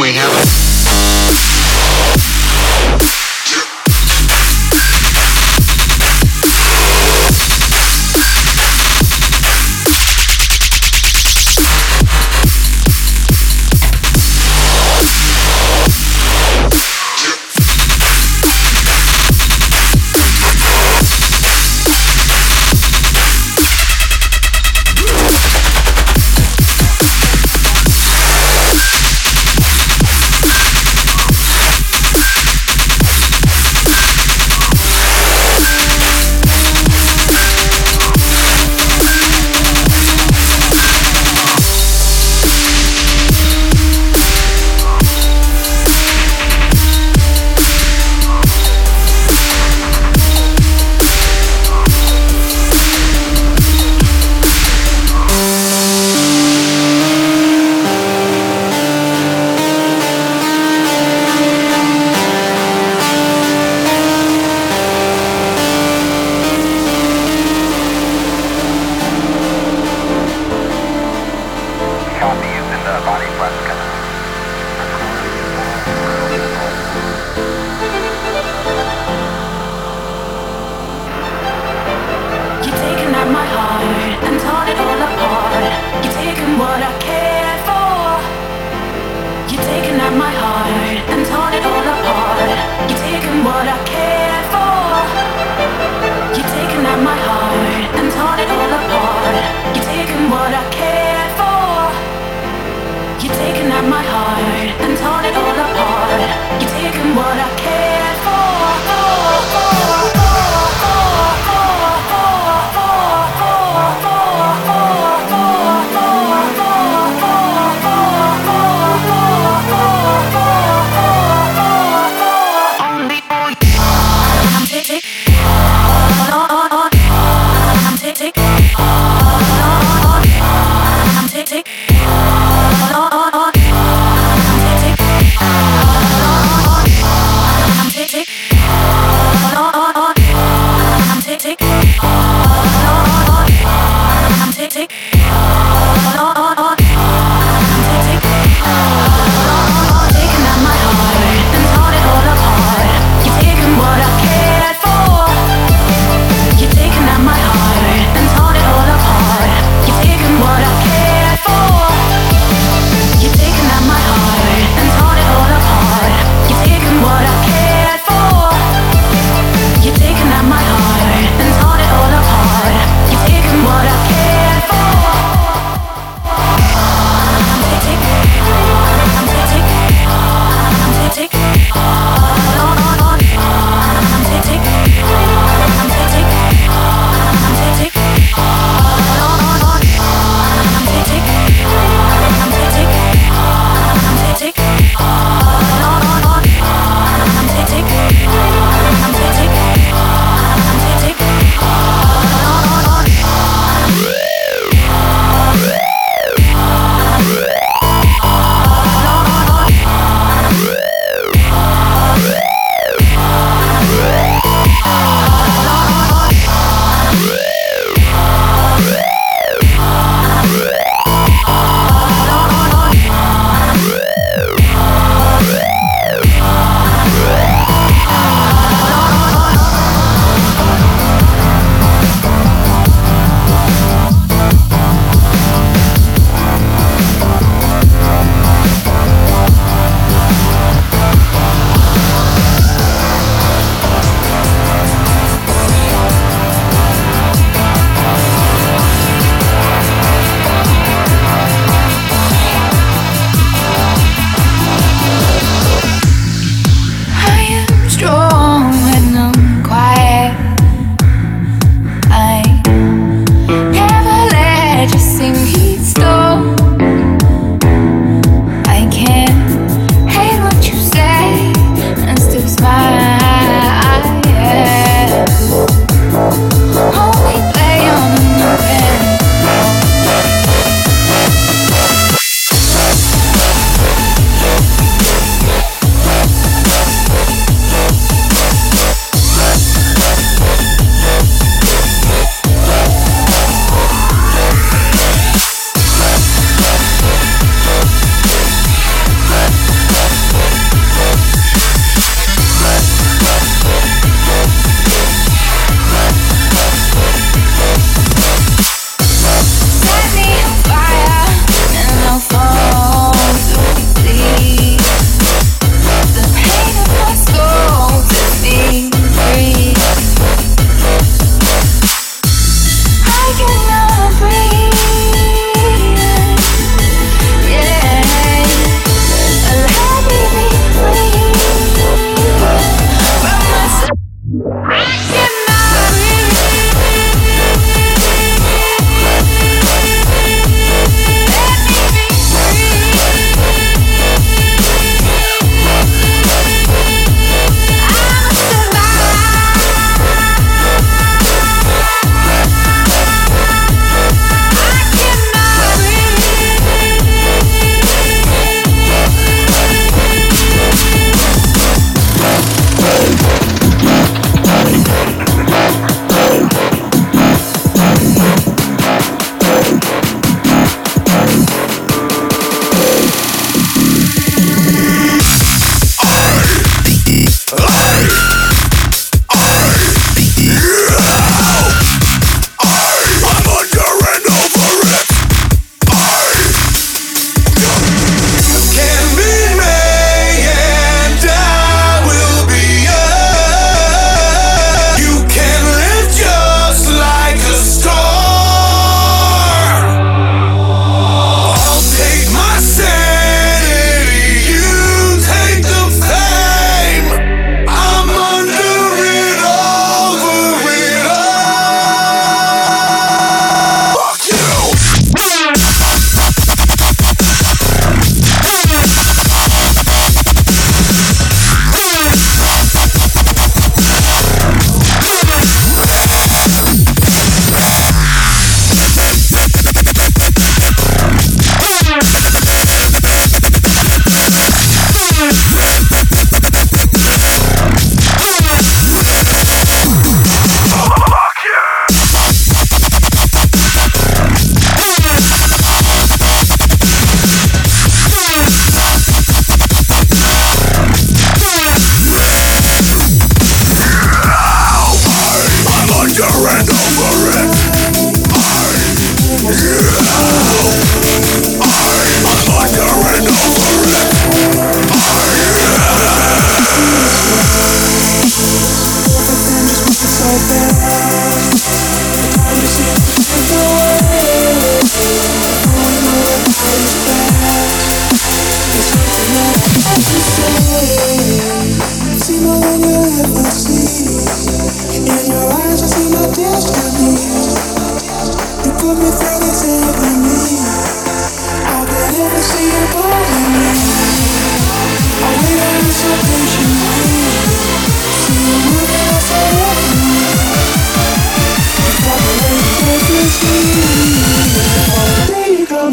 we have.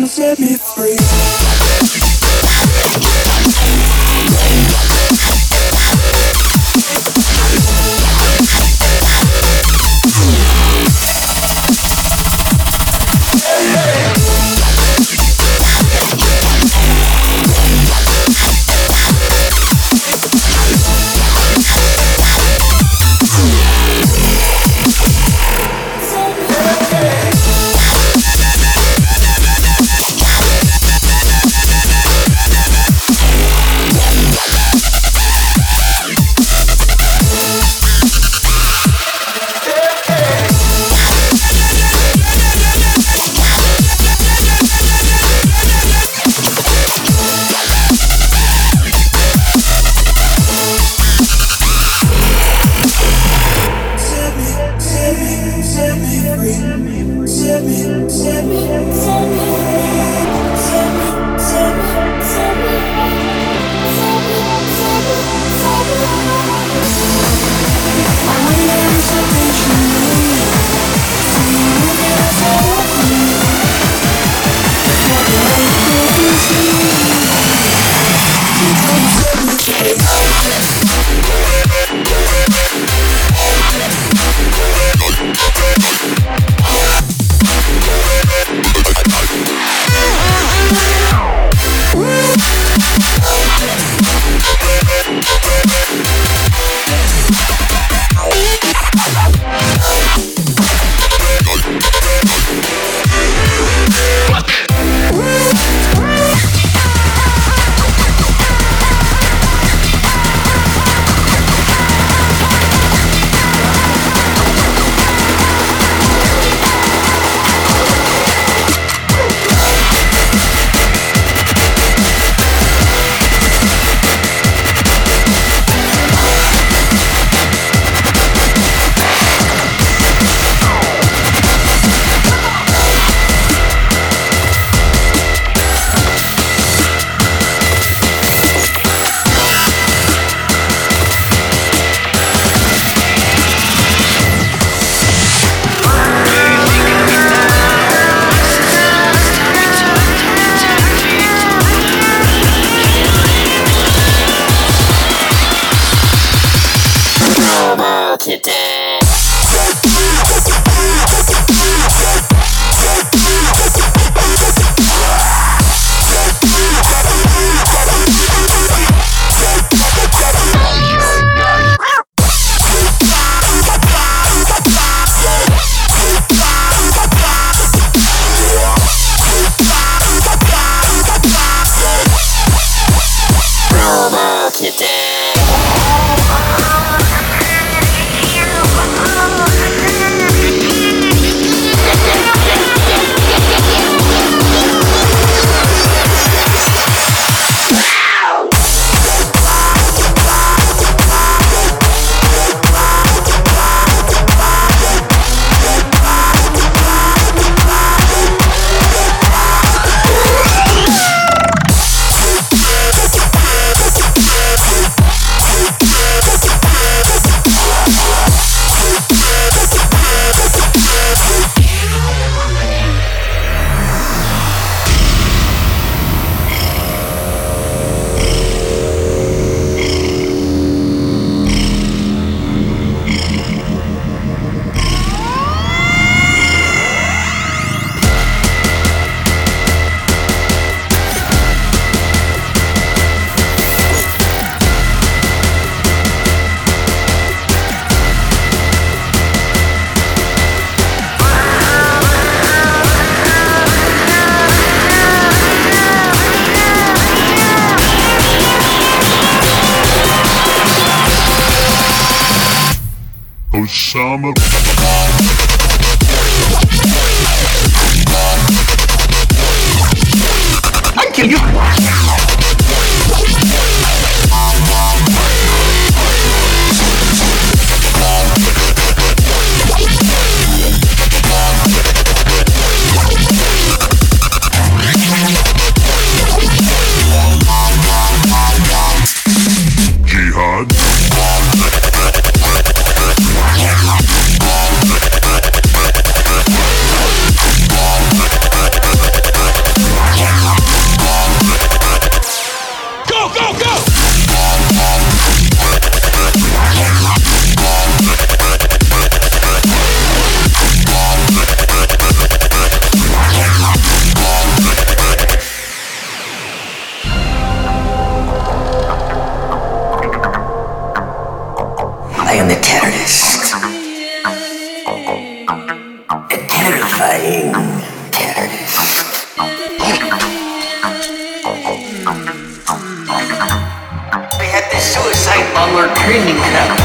set me free. Summer. I kill you. our training level.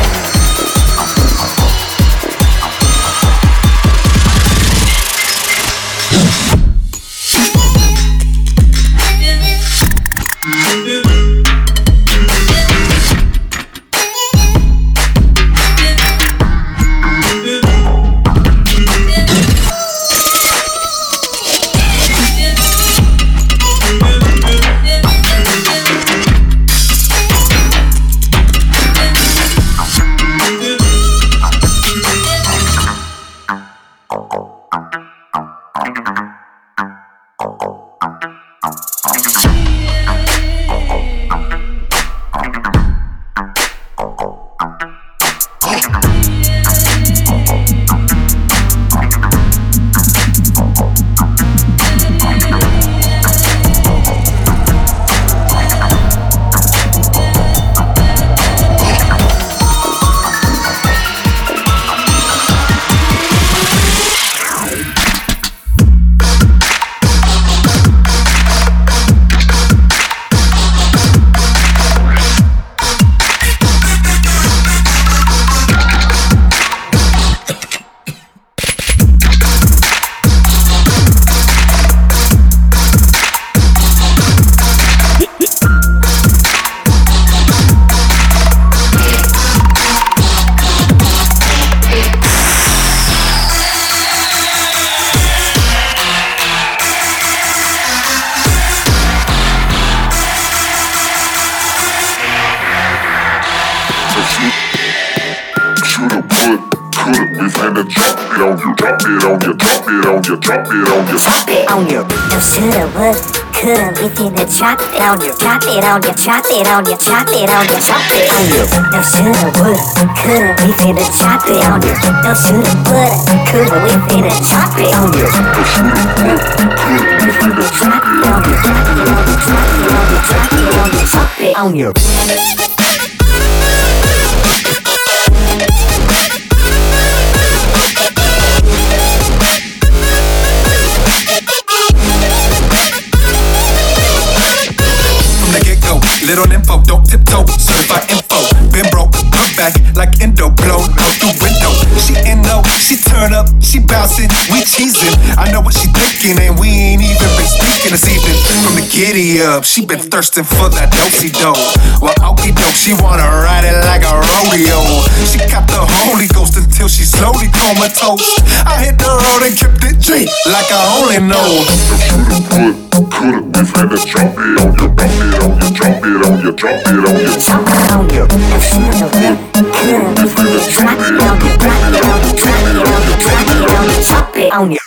Chop it on you. Now shoulda, woulda, coulda, we finna chop it on you. Now shoulda, woulda, coulda, we finna chop it on you. Now shoulda, woulda, coulda, we finna chop it on you. Chop it on you, chop it on you, chop it on you, chop it on you. Little info, don't tiptoe, certified info. Been broke, come back like endo, blow out the window. She in low, she turn up, she bouncing, we teasing. I know what she thinking, and we ain't even been speaking this evening. From the giddy up, she been thirsting for that dosey dough. Well, okie doke, she wanna ride it like a rodeo. She got the Holy Ghost until she slowly comatose. I hit the road and kept it G like I only know. Could've been had a chop it on your, chop it on your, chop it on your, chop it on your, chop it on your. Could've been had a chop it on your, chop it on your, chop it on your, chop it on your, chop it on your.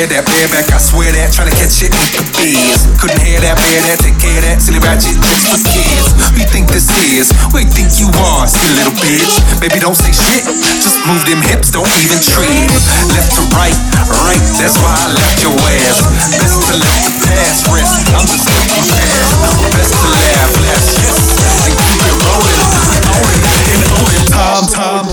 That bear back, I swear that, tryna catch it with the bees. Couldn't hear that bear that, take care of that, silly ratchet tricks for kids. We think this is, we think you are, silly little bitch. Baby, don't say shit, just move them hips, don't even tread. Left to right, right, that's why I left your ass. Best to let the past rest, I'm just looking past. Best to laugh, laugh, yes, and keep it rolling. Rolling, time.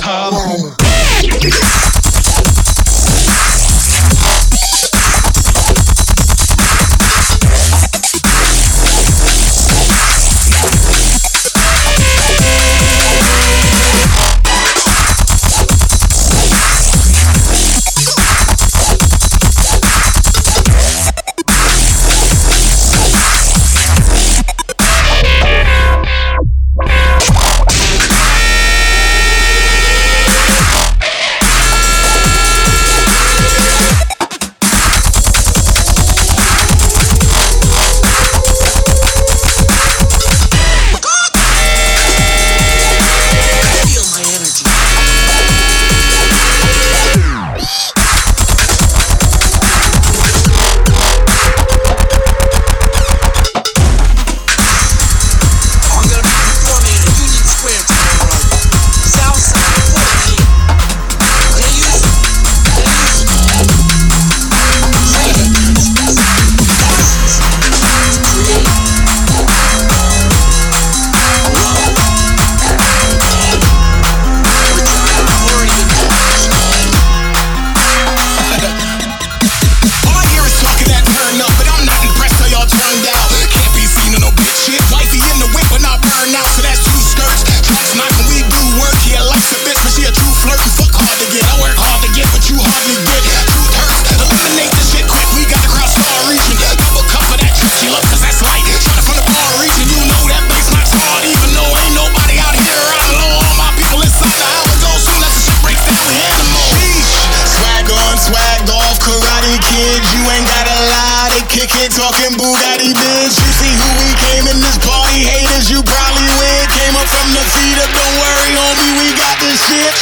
talking Bugatti Benz. You see who we came in this party, haters, you probably win. Came up from the feet up, don't worry, homie, we got this shit.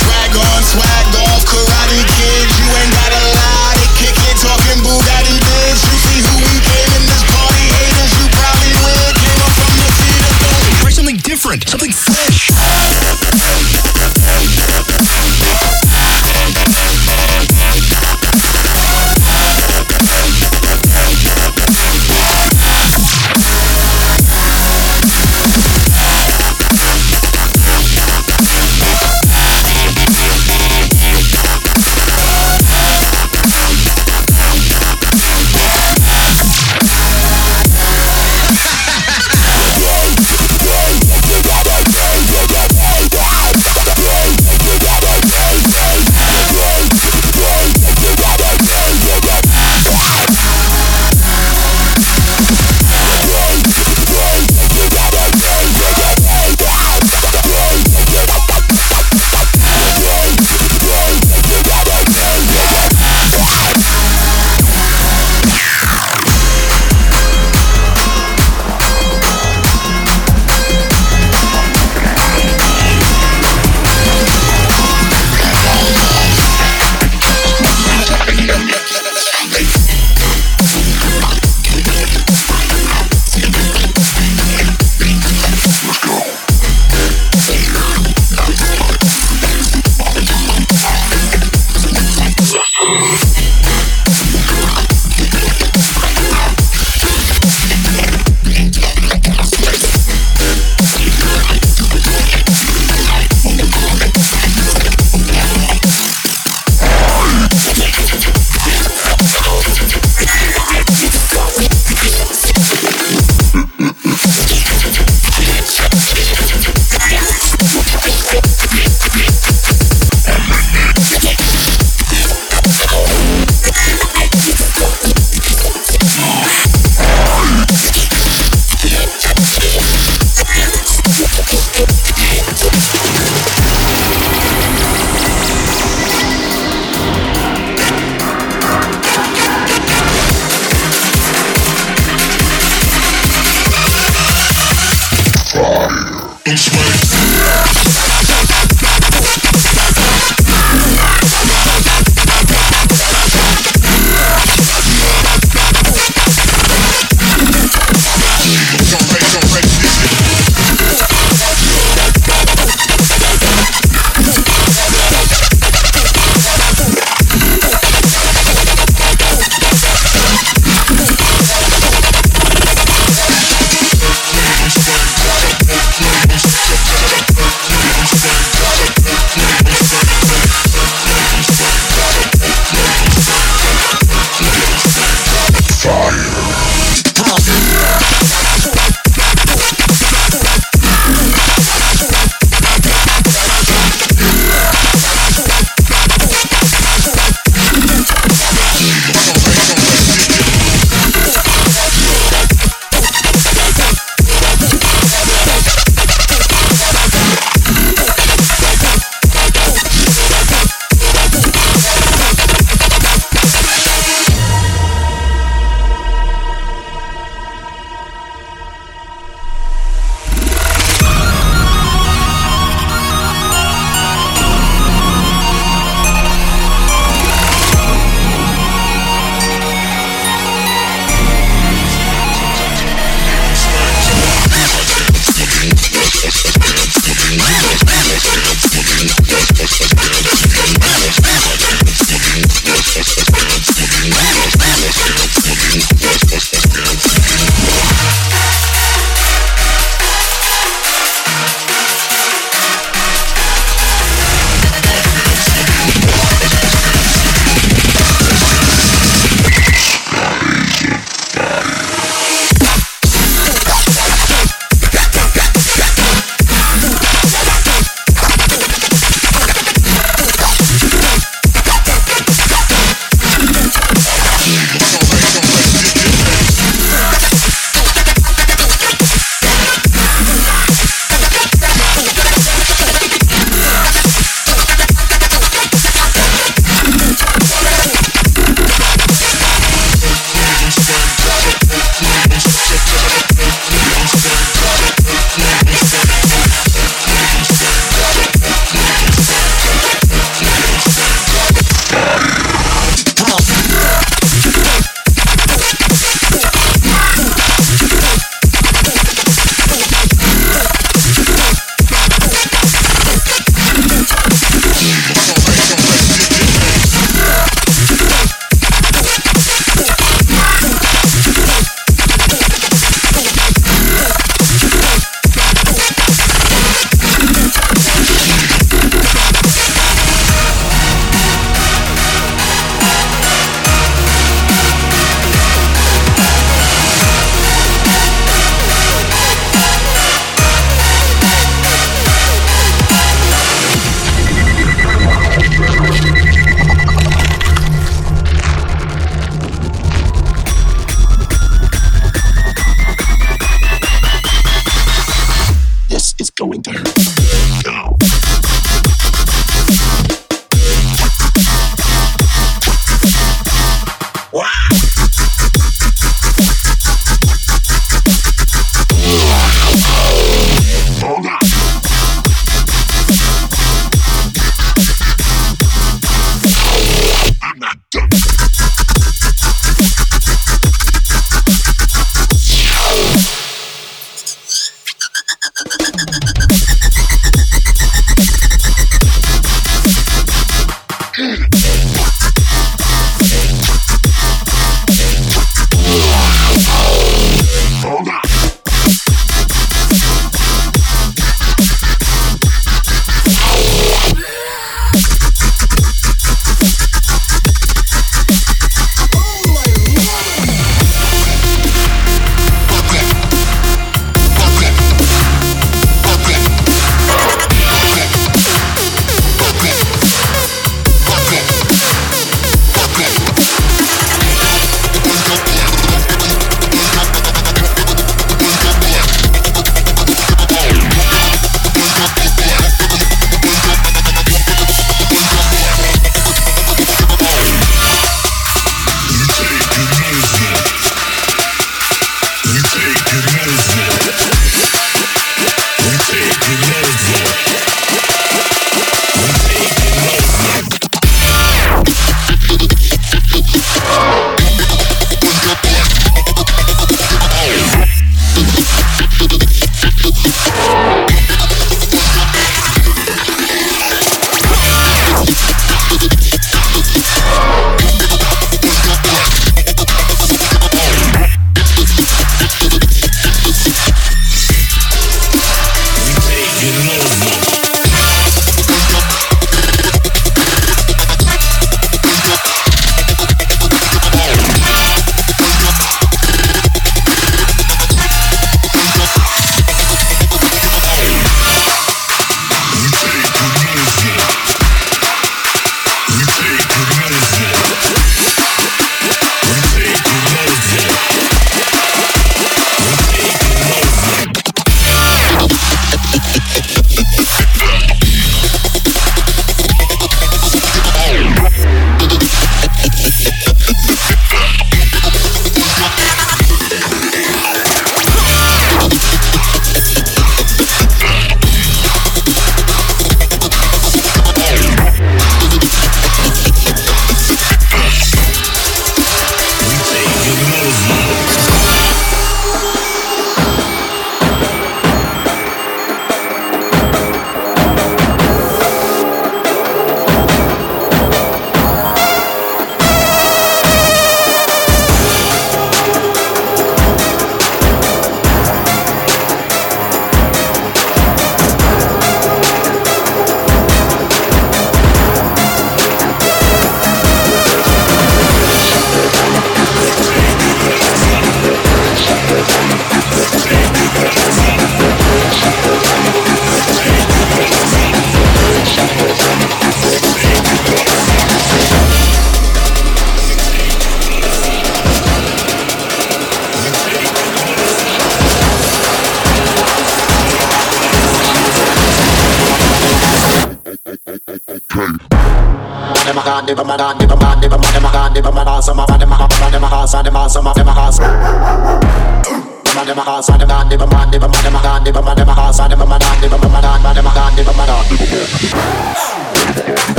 Swag on, swag off, Karate Kid, you ain't gotta lie. They kick it, talking Bugatti Benz. You see who we came in this party, haters, you probably win. Came up from the feet up, don't worry. Try something different, something fresh. going down. Now. Wow.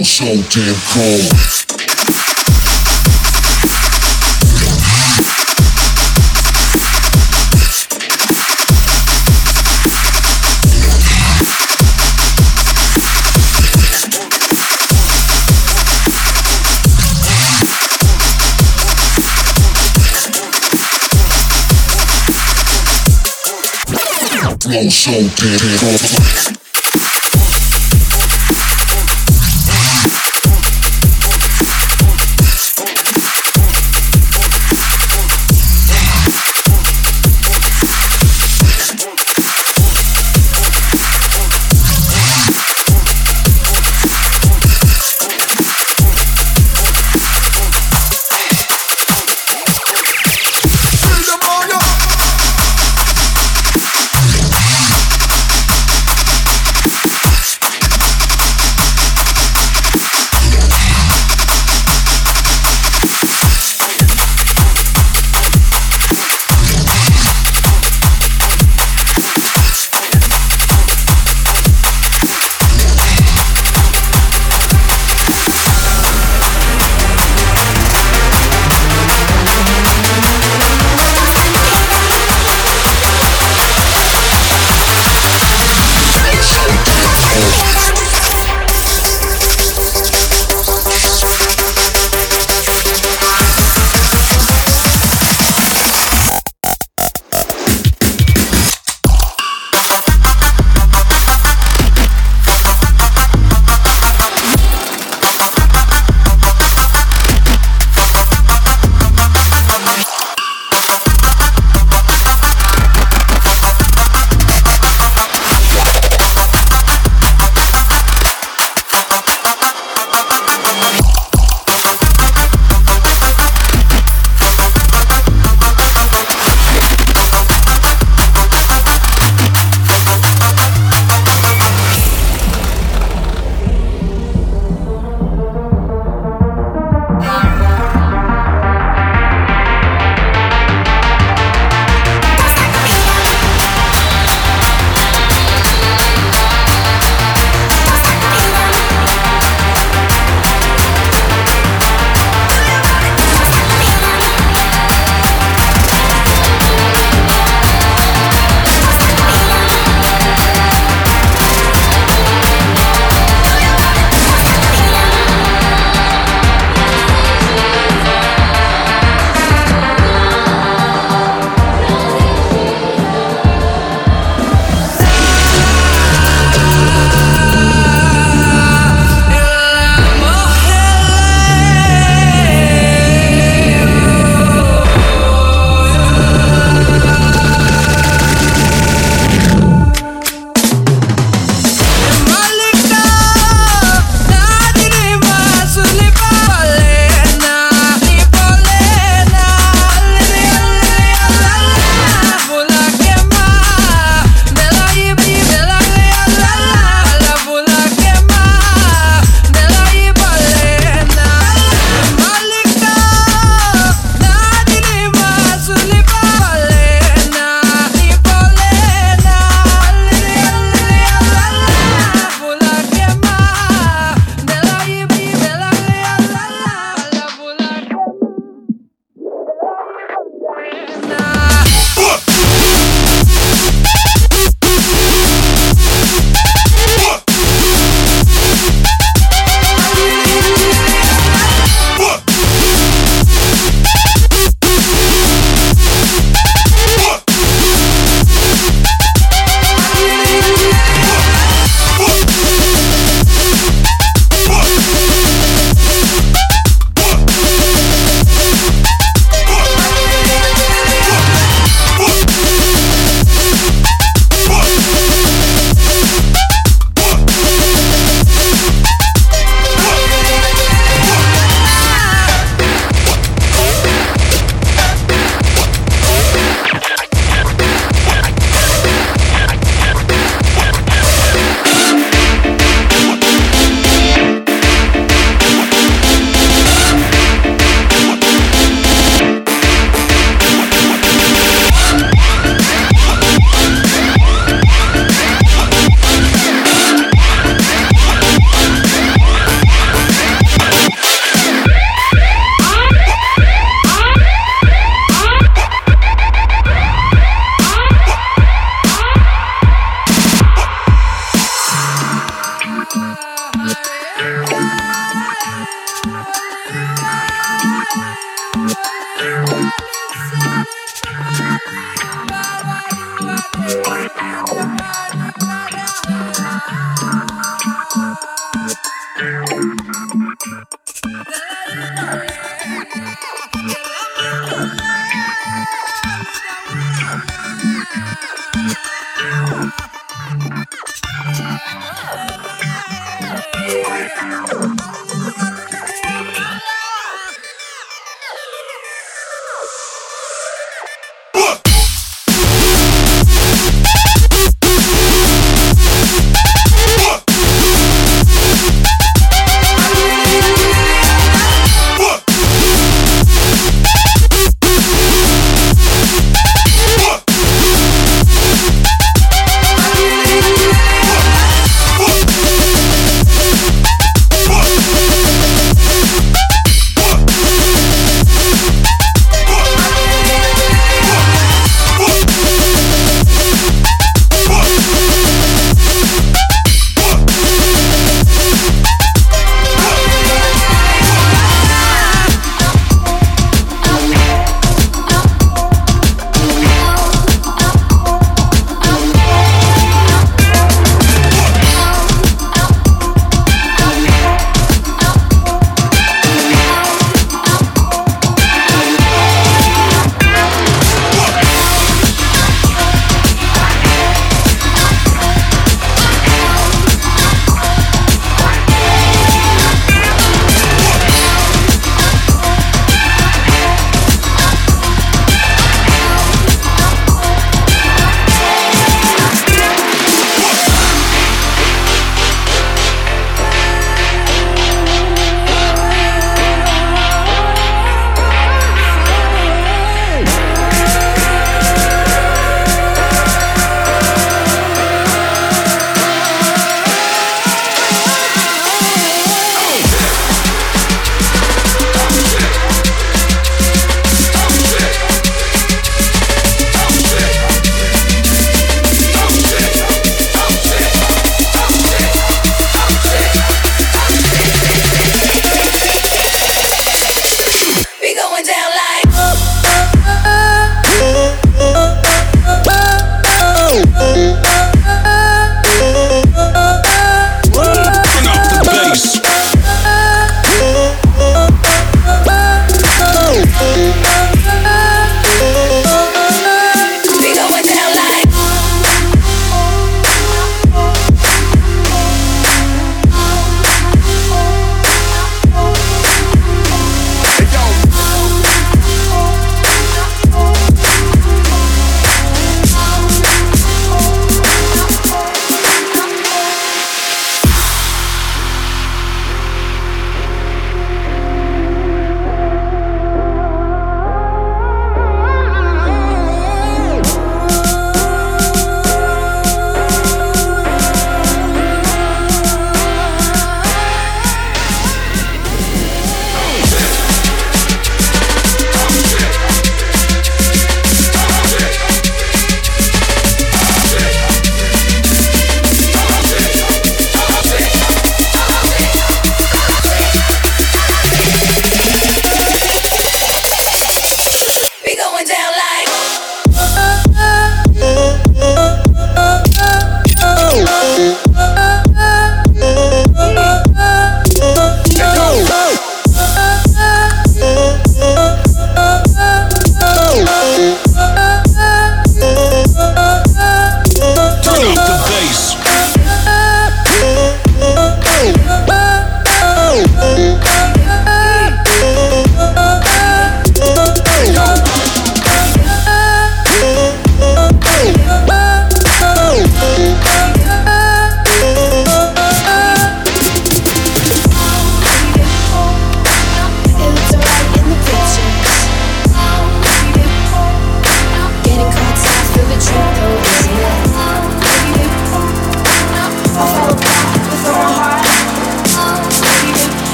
So damn cold. flow so good.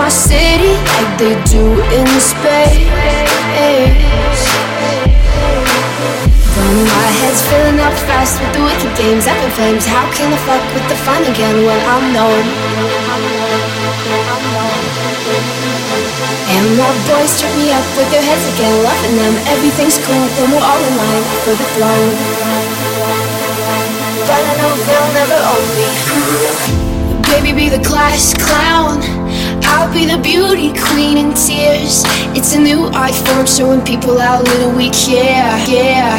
my city like they do in space. But my head's filling up fast with the wicked games up in flames. How can I fuck with the fun again when I'm known? And my boys trip me up with their heads again, loving them. Everything's cool, then we're all in line for the throne. But I know they'll never own me. Baby, be the class clown. I'll be the beauty queen in tears. It's a new art form, showing people how little we care. Yeah,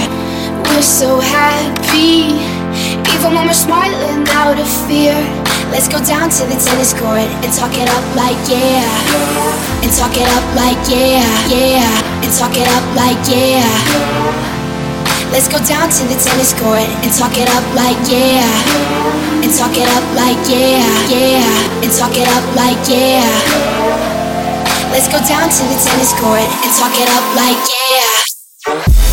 we're so happy, even when we're smiling out of fear. Let's go down to the tennis court and talk it up like yeah. And talk it up like yeah. And talk it up like yeah. Let's go down to the tennis court and talk it up like yeah. And talk it up like yeah. And talk it up like yeah. Let's go down to the tennis court and talk it up like yeah.